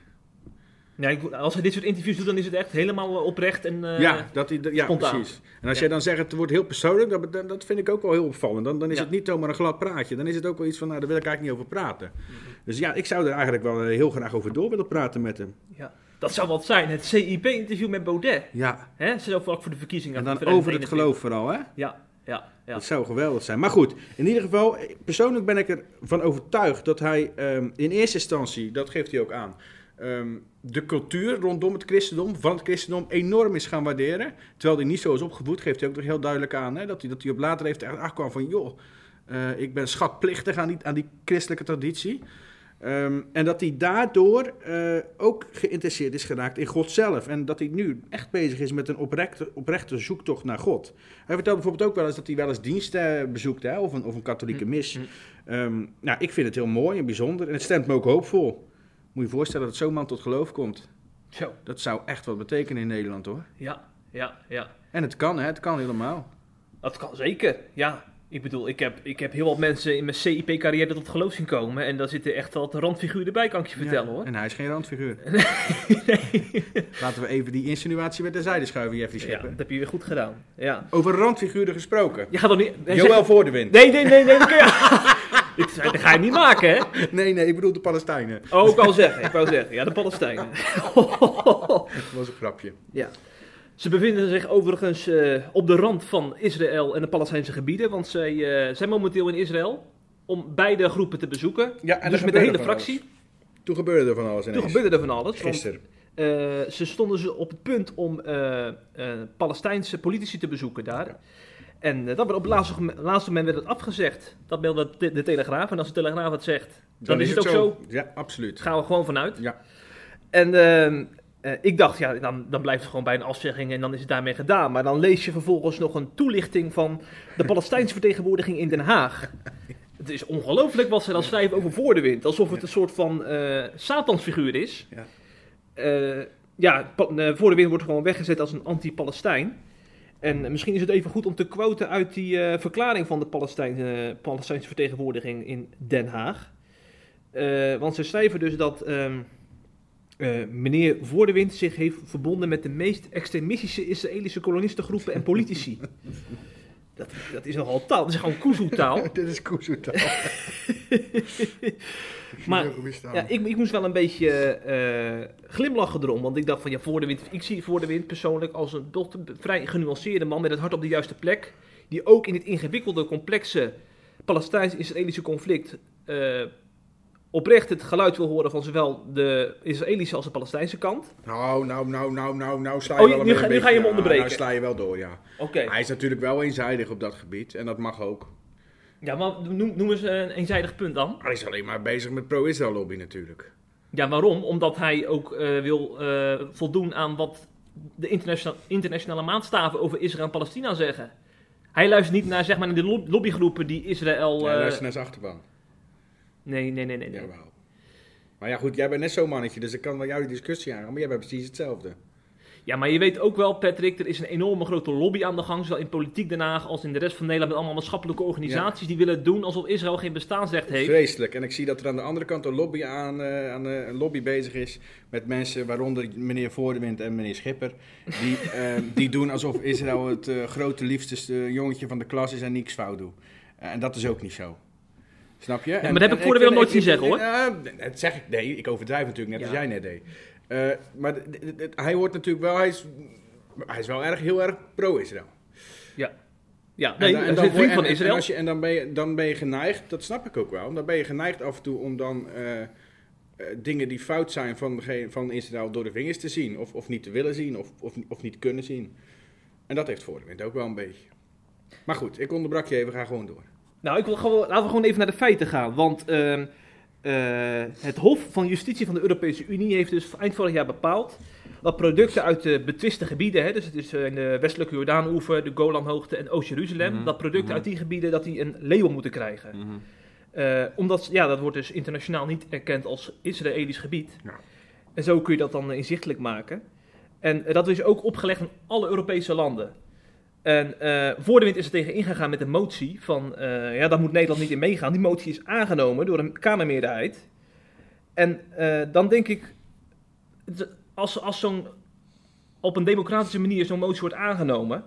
Ja, als hij dit soort interviews doet, dan is het echt helemaal oprecht en uh, ja, dat, dat, ja, spontaan. Precies. En als ja. jij dan zegt, het wordt heel persoonlijk, dat, dat vind ik ook wel heel opvallend. Dan, dan is ja. het niet zomaar een glad praatje. Dan is het ook wel iets van, nou, daar wil ik eigenlijk niet over praten. Mm-hmm. Dus ja, ik zou er eigenlijk wel heel graag over door willen praten met hem. Ja. Dat zou wat zijn, het C I P-interview met Baudet. Ja. Hè? Zo vlak voor de verkiezingen. En dan de over het geloof vooral, hè? Ja. Ja, ja. Dat zou geweldig zijn. Maar goed, in ieder geval, persoonlijk ben ik ervan overtuigd dat hij um, in eerste instantie, dat geeft hij ook aan... Um, de cultuur rondom het christendom, van het christendom, enorm is gaan waarderen. Terwijl hij niet zo is opgevoed, geeft hij ook nog heel duidelijk aan... Hè, dat, hij, dat hij op later heeft aangekwam van... joh, uh, ik ben schatplichtig aan die, aan die christelijke traditie. Um, en dat hij daardoor uh, ook geïnteresseerd is geraakt in God zelf. En dat hij nu echt bezig is met een oprechte, oprechte zoektocht naar God. Hij vertelt bijvoorbeeld ook wel eens dat hij wel eens diensten bezoekt... Hè, of, een, of een katholieke mis. Um, nou, ik vind het heel mooi en bijzonder en het stemt me ook hoopvol... Moet je je voorstellen dat zo'n man tot geloof komt. Zo. Dat zou echt wat betekenen in Nederland, hoor. Ja, ja, ja. En het kan, hè? Het kan helemaal. Dat kan zeker, ja. Ik bedoel, ik heb, ik heb heel wat mensen in mijn C I P-carrière tot geloof zien komen. En daar zitten echt wat randfiguren bij, kan ik je vertellen, ja, hoor. En hij is geen randfiguur. Nee. Laten we even die insinuatie weer terzijde schuiven, Jeffrey Schipper. Ja, dat heb je weer goed gedaan. Ja. Over randfiguren gesproken. Ja, dan niet... Nee, Joël zeg... Voordewind. Nee, nee, nee. nee dat, kun je... dat ga je niet maken, hè? Nee, nee, ik bedoel de Palestijnen. Oh, ik wou zeggen. Ik wou zeggen. Ja, de Palestijnen. Dat was een grapje. Ja. Ze bevinden zich overigens uh, op de rand van Israël en de Palestijnse gebieden, want zij uh, zijn momenteel in Israël om beide groepen te bezoeken. Ja, en dus met de hele fractie. Alles. Toen gebeurde er van alles ineens. Toen gebeurde er van alles. Gisteren. Uh, ze stonden ze op het punt om uh, uh, Palestijnse politici te bezoeken daar. Ja. En uh, dat werd op het laatste, laatste moment werd het afgezegd. Dat meldde de, de Telegraaf. En als de Telegraaf het zegt, dan, dan is het ook zo. zo. Ja, absoluut. Gaan we gewoon vanuit. Ja. En... Uh, Uh, ik dacht, ja, dan, dan blijft het gewoon bij een afzegging en dan is het daarmee gedaan. Maar dan lees je vervolgens nog een toelichting van de Palestijnse vertegenwoordiging in Den Haag. Het is ongelooflijk wat ze dan schrijven over Voordewind. Alsof het een soort van uh, satansfiguur is. Ja, uh, ja pa- uh, Voordewind wordt gewoon weggezet als een anti-Palestijn. En misschien is het even goed om te quoten uit die uh, verklaring van de Palestijn, uh, Palestijnse vertegenwoordiging in Den Haag. Uh, want ze schrijven dus dat... Um, Uh, meneer Voordewind zich heeft verbonden met de meest extremistische Israëlische kolonistengroepen en politici. Dat, dat is nogal taal. Dat is gewoon Kuzu-taal. Dit is Kuzu-taal. Maar ja, ik, ik moest wel een beetje uh, glimlachen erom. Want ik dacht van ja, Voordewind, ik zie Voordewind persoonlijk als een toch vrij genuanceerde man met het hart op de juiste plek. Die ook in het ingewikkelde, complexe Palestijns-Israëlische conflict... Uh, oprecht het geluid wil horen van zowel de Israëlische als de Palestijnse kant. Nou, nou, nou, nou, nou, nou sla je oh, wel een nu, beetje... Nu ga je hem onderbreken. Nou, nou sla je wel door, ja. Okay. Hij is natuurlijk wel eenzijdig op dat gebied en dat mag ook. Ja, maar noem, noem eens een eenzijdig punt dan. Hij is alleen maar bezig met pro-Israël lobby natuurlijk. Ja, waarom? Omdat hij ook uh, wil uh, voldoen aan wat de interna- internationale maatstaven over Israël en Palestina zeggen. Hij luistert niet naar zeg maar, de lob- lobbygroepen die Israël... Uh, ja, hij luistert naar zijn achterban. Nee, nee, nee, nee. nee. Ja, wow. Maar ja, goed, jij bent net zo'n mannetje, dus ik kan wel jouw discussie aangaan, maar jij bent precies hetzelfde. Ja, maar je weet ook wel, Patrick, er is een enorme grote lobby aan de gang, zowel in politiek Den Haag als in de rest van Nederland, met allemaal maatschappelijke organisaties ja. die willen doen alsof Israël geen bestaansrecht heeft. Vreselijk, en ik zie dat er aan de andere kant een lobby, aan, uh, aan, uh, een lobby bezig is met mensen, waaronder meneer Voordewind en meneer Schipper, die, uh, die doen alsof Israël het uh, grote liefste uh, jongetje van de klas is en niks fout doet. Uh, en dat is ook niet zo. Snap je? Ja, maar en, dat heb ik voor de wereld nooit zien zeggen, hoor. Dat zeg ik, nee, ik overdrijf natuurlijk net ja. als jij net deed. Uh, maar d- d- d- hij wordt natuurlijk wel, hij is, hij is wel erg, heel erg pro-Israël. Ja, ja nee, en, en dan, vriend van Israël. En, en, als je, en dan, ben je, dan ben je geneigd, dat snap ik ook wel, dan ben je geneigd af en toe om dan uh, uh, dingen die fout zijn van, van Israël door de vingers te zien. Of, of niet te willen zien, of, of, of niet kunnen zien. En dat heeft Voordewind ook wel een beetje. Maar goed, ik onderbrak je even, we gaan gewoon door. Nou, ik wil gewoon, laten we gewoon even naar de feiten gaan, want uh, uh, het Hof van Justitie van de Europese Unie heeft dus eind vorig jaar bepaald dat producten uit de betwiste gebieden, hè, dus het is in de westelijke Jordaanoever, de Golanhoogte en Oost-Jeruzalem, mm-hmm. dat producten mm-hmm. uit die gebieden dat die een label moeten krijgen. Mm-hmm. Uh, omdat, ja, dat wordt dus internationaal niet erkend als Israëlisch gebied. Ja. En zo kun je dat dan inzichtelijk maken. En uh, dat is ook opgelegd aan alle Europese landen. En uh, Voordewind is er tegen ingegaan met een motie van, uh, ja, daar moet Nederland niet in meegaan. Die motie is aangenomen door een Kamermeerderheid. En uh, dan denk ik, als, als zo'n, op een democratische manier zo'n motie wordt aangenomen.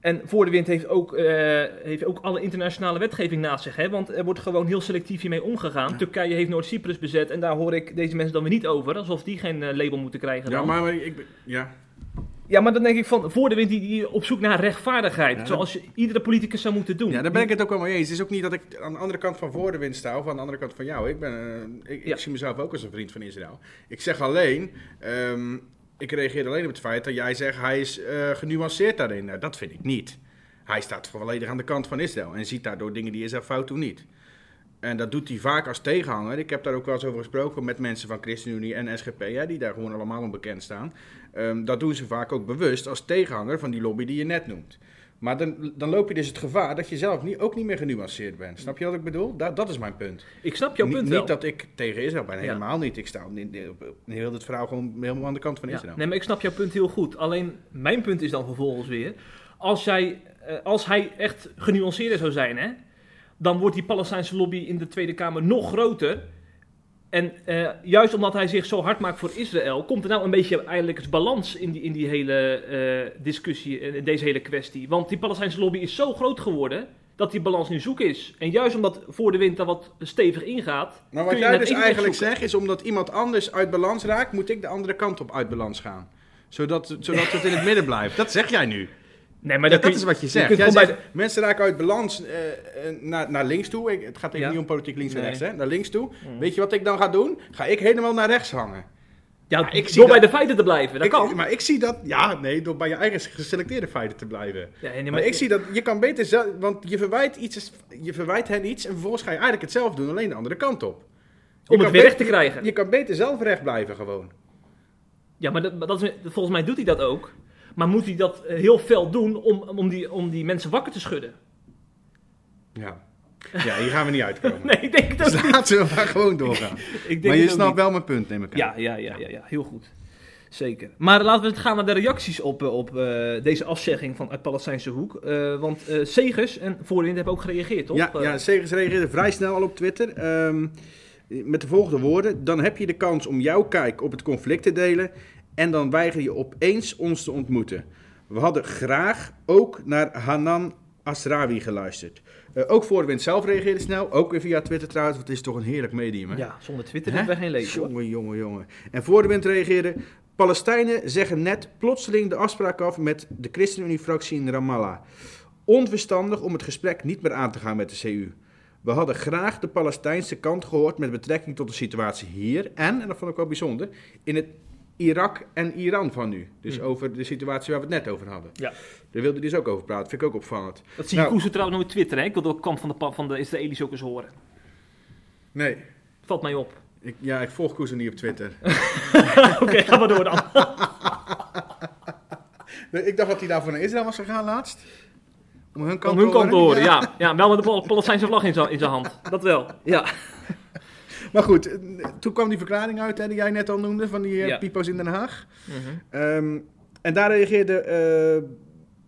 En Voordewind heeft ook, uh, heeft ook alle internationale wetgeving naast zich, hè, want er wordt gewoon heel selectief hiermee omgegaan. Ja. Turkije heeft Noord-Cyprus bezet en daar hoor ik deze mensen dan weer niet over, alsof die geen uh, label moeten krijgen. Dan. Ja, maar, maar ik... Ja. Ja, maar dan denk ik van, Voordewind die, die op zoek naar rechtvaardigheid, ja, zoals je, iedere politicus zou moeten doen. Ja, daar ben ik het ook wel mee eens. Het is ook niet dat ik aan de andere kant van Voordewind sta, of aan de andere kant van jou. Ik, ben, uh, ik, ja. ik zie mezelf ook als een vriend van Israël. Ik zeg alleen, um, ik reageer alleen op het feit dat jij zegt, hij is uh, genuanceerd daarin. Nou, dat vind ik niet. Hij staat volledig aan de kant van Israël en ziet daardoor dingen die Israël fout doet niet. En dat doet hij vaak als tegenhanger. Ik heb daar ook wel eens over gesproken met mensen van ChristenUnie en S G P, hè, die daar gewoon allemaal onbekend staan. Um, dat doen ze vaak ook bewust als tegenhanger van die lobby die je net noemt. Maar dan, dan loop je dus het gevaar dat je zelf niet, ook niet meer genuanceerd bent. Snap je wat ik bedoel? Da- dat is mijn punt. Ik snap jouw N- punt wel. Niet dat ik tegen Israël ben, helemaal ja. niet. Ik sta op heel het verhaal gewoon helemaal aan de kant van Israël. Ja. Nee, maar ik snap jouw punt heel goed. Alleen mijn punt is dan vervolgens weer... als, jij, uh, als hij echt genuanceerder zou zijn, hè, dan wordt die Palestijnse lobby in de Tweede Kamer nog groter. En uh, juist omdat hij zich zo hard maakt voor Israël, komt er nou een beetje eigenlijk een balans in die, in die hele uh, discussie, in deze hele kwestie. Want die Palestijnse lobby is zo groot geworden dat die balans nu zoek is. En juist omdat voor de wind daar wat stevig ingaat. Maar wat jij dus eigenlijk zegt is, omdat iemand anders uit balans raakt, moet ik de andere kant op uit balans gaan. Zodat, zodat het in het midden blijft. Dat zeg jij nu. Nee, maar ja, dat kun je, is wat je zegt. Je jij zegt de... Mensen raken uit balans uh, uh, naar, naar links toe. Ik, het gaat even ja. niet om politiek links en nee. rechts, hè? Naar links toe. Mm. Weet je wat ik dan ga doen? Ga ik helemaal naar rechts hangen. Ja, ja, ik door dat... bij de feiten te blijven, dat ik, kan. Maar ik zie dat... Ja, nee, door bij je eigen geselecteerde feiten te blijven. Ja, nee, maar, maar ik zie dat... Je kan beter zelf... Want je verwijt, iets, je verwijt hen iets en vervolgens ga je eigenlijk hetzelfde doen, alleen de andere kant op. Je om het weer recht te krijgen. Je kan beter zelf recht blijven gewoon. Ja, maar dat, dat is, volgens mij doet hij dat ook. Maar moet hij dat heel fel doen om, om, die, om die mensen wakker te schudden? Ja. Ja, hier gaan we niet uitkomen. Nee, ik denk dat dus niet. Laten we maar gewoon doorgaan. ik, ik denk maar je snapt niet. Wel mijn punt, neem ik aan. Ja, ja, ja, ja, ja, heel goed. Zeker. Maar laten we gaan naar de reacties op, op uh, deze afzegging van uit Palestijnse hoek. Uh, want uh, Segers en Voorin hebben ook gereageerd, toch? Ja, ja, Segers reageerde vrij snel al op Twitter. Um, met de volgende woorden. Dan heb je de kans om jouw kijk op het conflict te delen. En dan weiger je opeens ons te ontmoeten. We hadden graag ook naar Hanan Asrawi geluisterd. Uh, ook Voorwind zelf reageerde snel. Ook weer via Twitter trouwens, want het is toch een heerlijk medium. Hè? Ja, zonder Twitter hebben we geen leven. Jongen, jongen, jongen. En Voorwind reageerde... Palestijnen zeggen net plotseling de afspraak af met de ChristenUnie-fractie in Ramallah. Onverstandig om het gesprek niet meer aan te gaan met de C U. We hadden graag de Palestijnse kant gehoord met betrekking tot de situatie hier. En, en dat vond ik wel bijzonder, in het... Irak en Iran van nu. Dus hmm. over de situatie waar we het net over hadden. Ja. Daar wilde hij dus ook over praten. Vind ik ook opvallend. Dat zie je nou, Kuzu trouwens nog op Twitter. Hè? Ik wil de kant van de, van de Israëli's ook eens horen. Nee. Valt mij op. Ik, ja, ik volg Kuzu niet op Twitter. Oké, okay, ga maar door dan. Ik dacht dat hij daarvoor naar Israël was gegaan laatst. Om hun kant, Om hun kant te horen. Ja. Ja. Ja, wel met de Palestijnse vlag in zijn hand. Dat wel, ja. Maar goed, toen kwam die verklaring uit, hè, die jij net al noemde, van die uh, ja. pipo's in Den Haag. Mm-hmm. Um, en daar reageerde uh,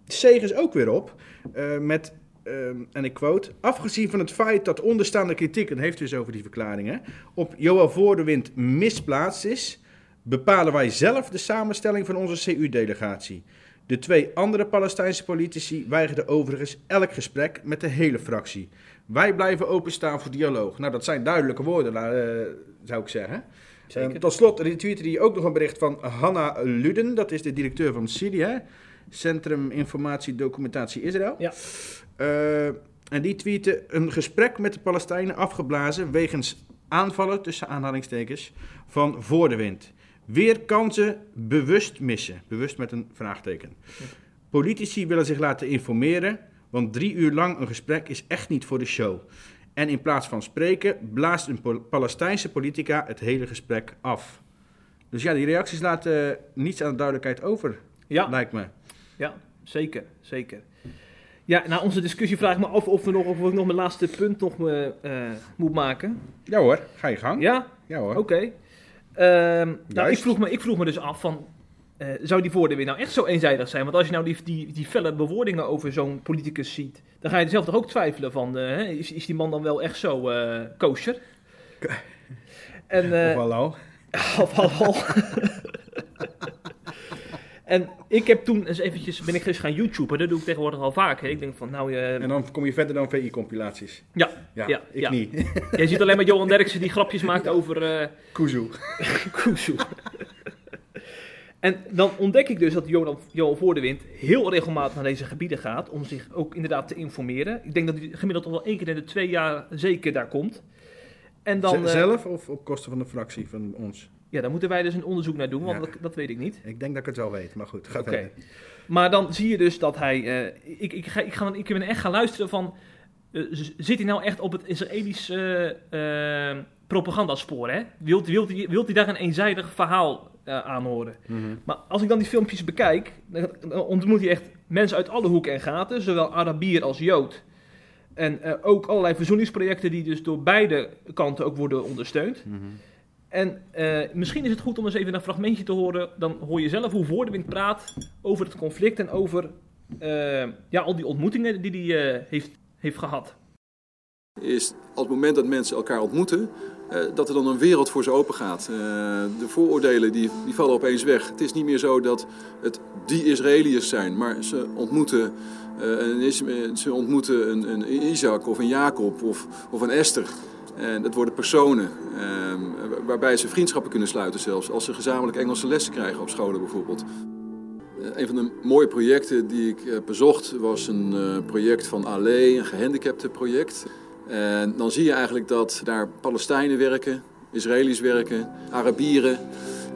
Segers ook weer op, uh, met, um, en ik quote, afgezien van het feit dat onderstaande kritiek, en heeft dus over die verklaringen, op Johan Voordewind misplaatst is, bepalen wij zelf de samenstelling van onze C U-delegatie. De twee andere Palestijnse politici weigerden overigens elk gesprek met de hele fractie. Wij blijven openstaan voor dialoog. Nou, dat zijn duidelijke woorden, uh, zou ik zeggen. Um, tot slot retweette hij ook nog een bericht van Hannah Luden. Dat is de directeur van C I D I, hè? Centrum Informatie Documentatie Israël. Ja. Uh, en die tweette een gesprek met de Palestijnen afgeblazen wegens aanvallen, tussen aanhalingstekens, van Voor de Wind. Weer kansen bewust missen. Bewust met een vraagteken. Politici willen zich laten informeren, want drie uur lang een gesprek is echt niet voor de show. En in plaats van spreken blaast een Palestijnse politica het hele gesprek af. Dus ja, die reacties laten niets aan de duidelijkheid over, ja. lijkt me. Ja, zeker, zeker. Ja, na onze discussie vraag ik me af of, we nog, of ik nog mijn laatste punt nog me, uh, moet maken. Ja hoor, ga je gang. Ja? Ja hoor. Oké. Okay. Uh, nou, ik vroeg, me, ik vroeg me dus af van, uh, zou die voordeel weer nou echt zo eenzijdig zijn? Want als je nou die, die, die felle bewoordingen over zo'n politicus ziet, dan ga je er zelf toch ook twijfelen van, uh, is, is die man dan wel echt zo uh, kosher? En, uh, of hallo? Of hallo. En ik heb toen eens eventjes, ben ik eens gaan YouTuben, dat doe ik tegenwoordig al vaak. Hè? Ik denk van, nou... Uh... En dan kom je verder dan V I-compilaties. Ja, ja, ja ik ja. niet. Jij ziet alleen maar Johan Derksen die grapjes maakt over... Uh... Kuzu. Kuzu. En dan ontdek ik dus dat Johan, Johan Voordewind heel regelmatig naar deze gebieden gaat, om zich ook inderdaad te informeren. Ik denk dat hij gemiddeld al wel één keer in de twee jaar zeker daar komt. En dan, Z- zelf of op kosten van de fractie van ons? Ja, daar moeten wij dus een onderzoek naar doen, want ja. dat, dat weet ik niet. Ik denk dat ik het wel weet, maar goed, gaat okay. verder. Maar dan zie je dus dat hij... Uh, ik, ik, ga, ik, ga, ik ben echt gaan luisteren van... Uh, zit hij nou echt op het Israëlische uh, uh, propagandaspoor, hè? Wilt, wilt, wilt, wilt hij daar een eenzijdig verhaal uh, aanhoren? Mm-hmm. Maar als ik dan die filmpjes bekijk, dan ontmoet hij echt mensen uit alle hoeken en gaten, zowel Arabier als Jood. En uh, ook allerlei verzoeningsprojecten die dus door beide kanten ook worden ondersteund. Mm-hmm. En uh, misschien is het goed om eens even een fragmentje te horen. Dan hoor je zelf hoe Voordewind praat over het conflict en over uh, ja, al die ontmoetingen die, die hij uh, heeft, heeft gehad. Is op het moment dat mensen elkaar ontmoeten, uh, dat er dan een wereld voor ze open gaat. Uh, de vooroordelen die, die vallen opeens weg. Het is niet meer zo dat het die Israëliërs zijn, maar ze ontmoeten, uh, een, ze ontmoeten een, een Isaac of een Jacob of, of een Esther. En dat worden personen eh, waarbij ze vriendschappen kunnen sluiten zelfs. Als ze gezamenlijk Engelse lessen krijgen op scholen bijvoorbeeld. Een van de mooie projecten die ik bezocht was een project van Allee, een gehandicaptenproject. En dan zie je eigenlijk dat daar Palestijnen werken, Israëli's werken, Arabieren.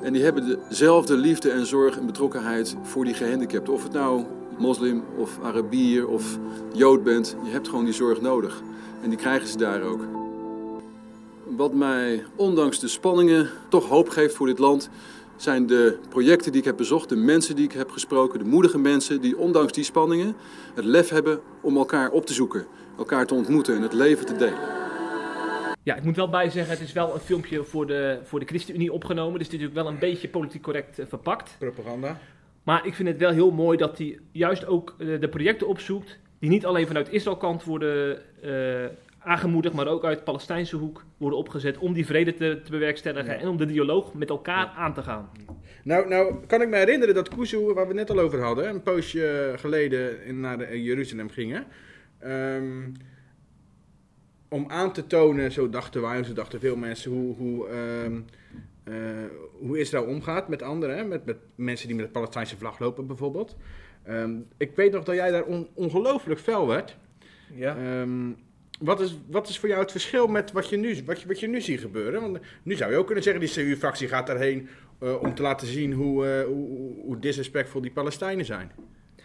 En die hebben dezelfde liefde en zorg en betrokkenheid voor die gehandicapten. Of het nou moslim of Arabier of Jood bent, je hebt gewoon die zorg nodig. En die krijgen ze daar ook. Wat mij, ondanks de spanningen, toch hoop geeft voor dit land, zijn de projecten die ik heb bezocht, de mensen die ik heb gesproken, de moedige mensen die ondanks die spanningen het lef hebben om elkaar op te zoeken, elkaar te ontmoeten en het leven te delen. Ja, ik moet wel bijzeggen, het is wel een filmpje voor de, voor de ChristenUnie opgenomen, dus het is natuurlijk wel een beetje politiek correct verpakt. Propaganda. Maar ik vind het wel heel mooi dat hij juist ook de projecten opzoekt die niet alleen vanuit Israël kant worden uh, aangemoedigd, maar ook uit de Palestijnse hoek worden opgezet om die vrede te, te bewerkstelligen, ja, en om de dialoog met elkaar, ja, aan te gaan. Nou, nou kan ik me herinneren dat Kuzu, waar we het net al over hadden, een poosje geleden in, naar de, in Jeruzalem gingen. Um, om aan te tonen, zo dachten wij, zo dachten veel mensen, hoe, hoe, um, uh, hoe Israël omgaat met anderen, met, met mensen die met de Palestijnse vlag lopen bijvoorbeeld. Um, ik weet nog dat jij daar on, ongelooflijk fel werd. Ja. Um, Wat is, wat is voor jou het verschil met wat je nu, wat je, wat je nu ziet gebeuren? Want nu zou je ook kunnen zeggen, die C U-fractie gaat daarheen uh, om te laten zien hoe, uh, hoe, hoe disrespectvol die Palestijnen zijn.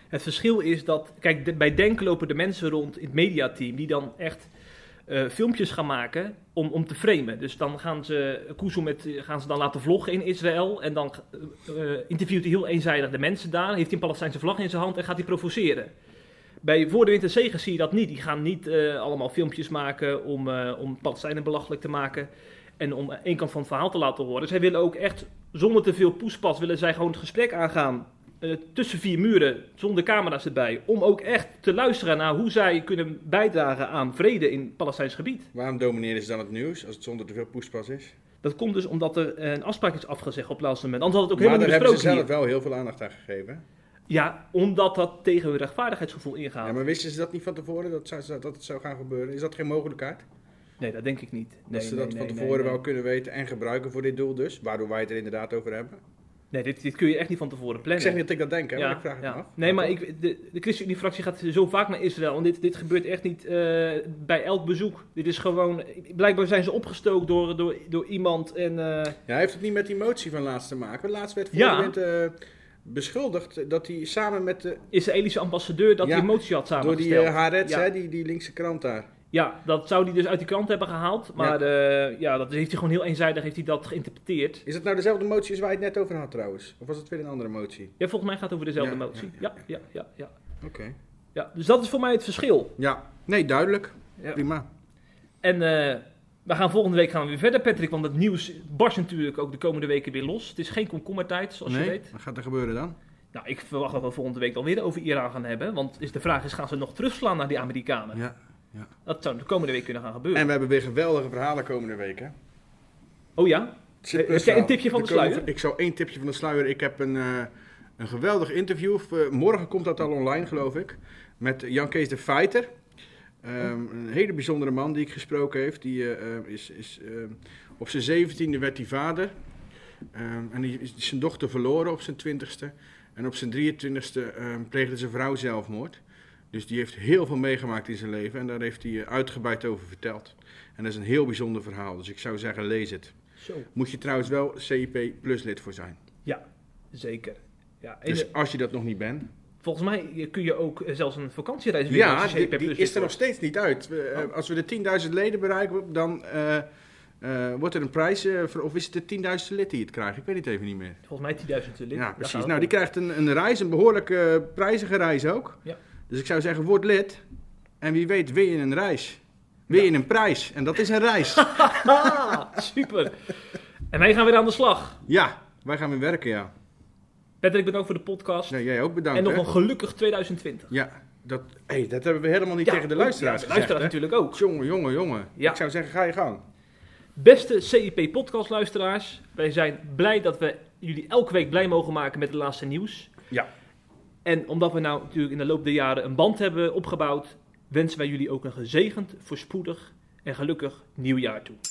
Het verschil is dat, kijk, de, bij Denk lopen de mensen rond in het mediateam die dan echt uh, filmpjes gaan maken om, om te framen. Dus dan gaan ze Kuzu met, gaan ze dan laten vloggen in Israël en dan uh, interviewt hij heel eenzijdig de mensen daar, heeft hij een Palestijnse vlag in zijn hand en gaat hij provoceren. Bij Voor de Wind en Zegen zie je dat niet. Die gaan niet uh, allemaal filmpjes maken om, uh, om Palestijnen belachelijk te maken. En om één kant van het verhaal te laten horen. Zij willen ook echt, zonder te veel poespas, willen zij gewoon het gesprek aangaan. Uh, tussen vier muren, zonder camera's erbij. Om ook echt te luisteren naar hoe zij kunnen bijdragen aan vrede in Palestijns gebied. Waarom domineren ze dan het nieuws als het zonder te veel poespas is? Dat komt dus omdat er een afspraak is afgezegd op laatste moment. Anders had het ook helemaal niet besproken. Maar daar hebben ze zelf hier wel heel veel aandacht aan gegeven. Ja, omdat dat tegen hun rechtvaardigheidsgevoel ingaat. Ja, maar wisten ze dat niet van tevoren, dat, zou, dat het zou gaan gebeuren? Is dat geen mogelijkheid? Nee, dat denk ik niet. Nee, dat ze nee, dat nee, van tevoren nee, wel nee. kunnen weten en gebruiken voor dit doel dus, waardoor wij het er inderdaad over hebben? Nee, dit, dit kun je echt niet van tevoren plannen. Ik zeg niet dat ik dat denk, hè, ja, maar ik vraag het ja. me af. Nee, maar ik, de, de ChristenUnie-fractie gaat zo vaak naar Israël en dit, dit gebeurt echt niet uh, bij elk bezoek. Dit is gewoon, blijkbaar zijn ze opgestookt door, door, door iemand en... Uh... Ja, heeft het niet met die motie van laatst te maken? Laatst werd voor ja. de wind... Uh, beschuldigd dat hij samen met de Israëlische ambassadeur dat ja, die motie had samengesteld. Door die uh, Haaretz, ja. hè, die, die linkse krant daar. Ja, dat zou hij dus uit die krant hebben gehaald. Maar ja. Uh, ja, dat heeft hij gewoon heel eenzijdig heeft hij dat geïnterpreteerd. Is dat nou dezelfde motie als waar je het net over had trouwens? Of was het weer een andere motie? Ja, volgens mij gaat het over dezelfde ja, motie. Ja, ja, ja. ja, ja. Oké. Okay. Ja, dus dat is voor mij het verschil. Ja, nee, duidelijk. Ja. Prima. En uh, we gaan volgende week gaan we weer verder, Patrick, want het nieuws barst natuurlijk ook de komende weken weer los. Het is geen komkommertijd, zoals nee, je weet. Wat gaat er gebeuren dan? Nou, ik verwacht dat we volgende week dan weer over Iran gaan hebben, want is de vraag is, gaan ze nog terugslaan naar die Amerikanen? Ja, ja. Dat zou de komende week kunnen gaan gebeuren. En we hebben weer geweldige verhalen komende week, hè? Oh ja? Heb jij verhaal. een tipje van de, de sluier? Ik zou één tipje van de sluier. Ik heb een, uh, een geweldig interview. Uh, morgen komt dat al online, geloof ik, met Jan-Kees de Fijter. Um, een hele bijzondere man die ik gesproken heeft. Die, uh, is, is, uh, op zijn zeventiende werd hij vader. Um, en die is zijn dochter verloren op zijn twintigste. En op zijn drieëntwintigste um, pleegde zijn vrouw zelfmoord. Dus die heeft heel veel meegemaakt in zijn leven. En daar heeft hij uh, uitgebreid over verteld. En dat is een heel bijzonder verhaal. Dus ik zou zeggen, lees het. Zo. Moet je trouwens wel C I P plus lid voor zijn. Ja, zeker. Ja, en dus als je dat nog niet bent... Volgens mij kun je ook zelfs een vakantiereis winnen. Ja, die, die is er nog steeds niet uit. We, oh. Als we de tienduizend leden bereiken, dan uh, uh, wordt er een prijs... Uh, voor, of is het de tienduizend lid die het krijgt? Ik weet het even niet meer. Volgens mij tienduizend lid. Ja, precies. Nou, die krijgt een, een reis, een behoorlijke uh, prijzige reis ook. Ja. Dus ik zou zeggen, word lid. En wie weet, win je een reis. Win je ja. een prijs. En dat is een reis. Super. En wij gaan weer aan de slag. Ja, wij gaan weer werken, ja. Patrick, bedankt voor de podcast. Ja, jij ook bedankt. En nog hè? Een gelukkig tweeduizend twintig. Ja. Dat, hey, dat hebben we helemaal niet ja, tegen de luisteraars ja, de luisteraars gezegd, natuurlijk ook. Jongen, jongen, jongen. Ja. Ik zou zeggen, ga je gang. Beste C I P-podcast luisteraars. Wij zijn blij dat we jullie elke week blij mogen maken met het laatste nieuws. Ja. En omdat we nou natuurlijk in de loop der jaren een band hebben opgebouwd, wensen wij jullie ook een gezegend, voorspoedig en gelukkig nieuwjaar toe.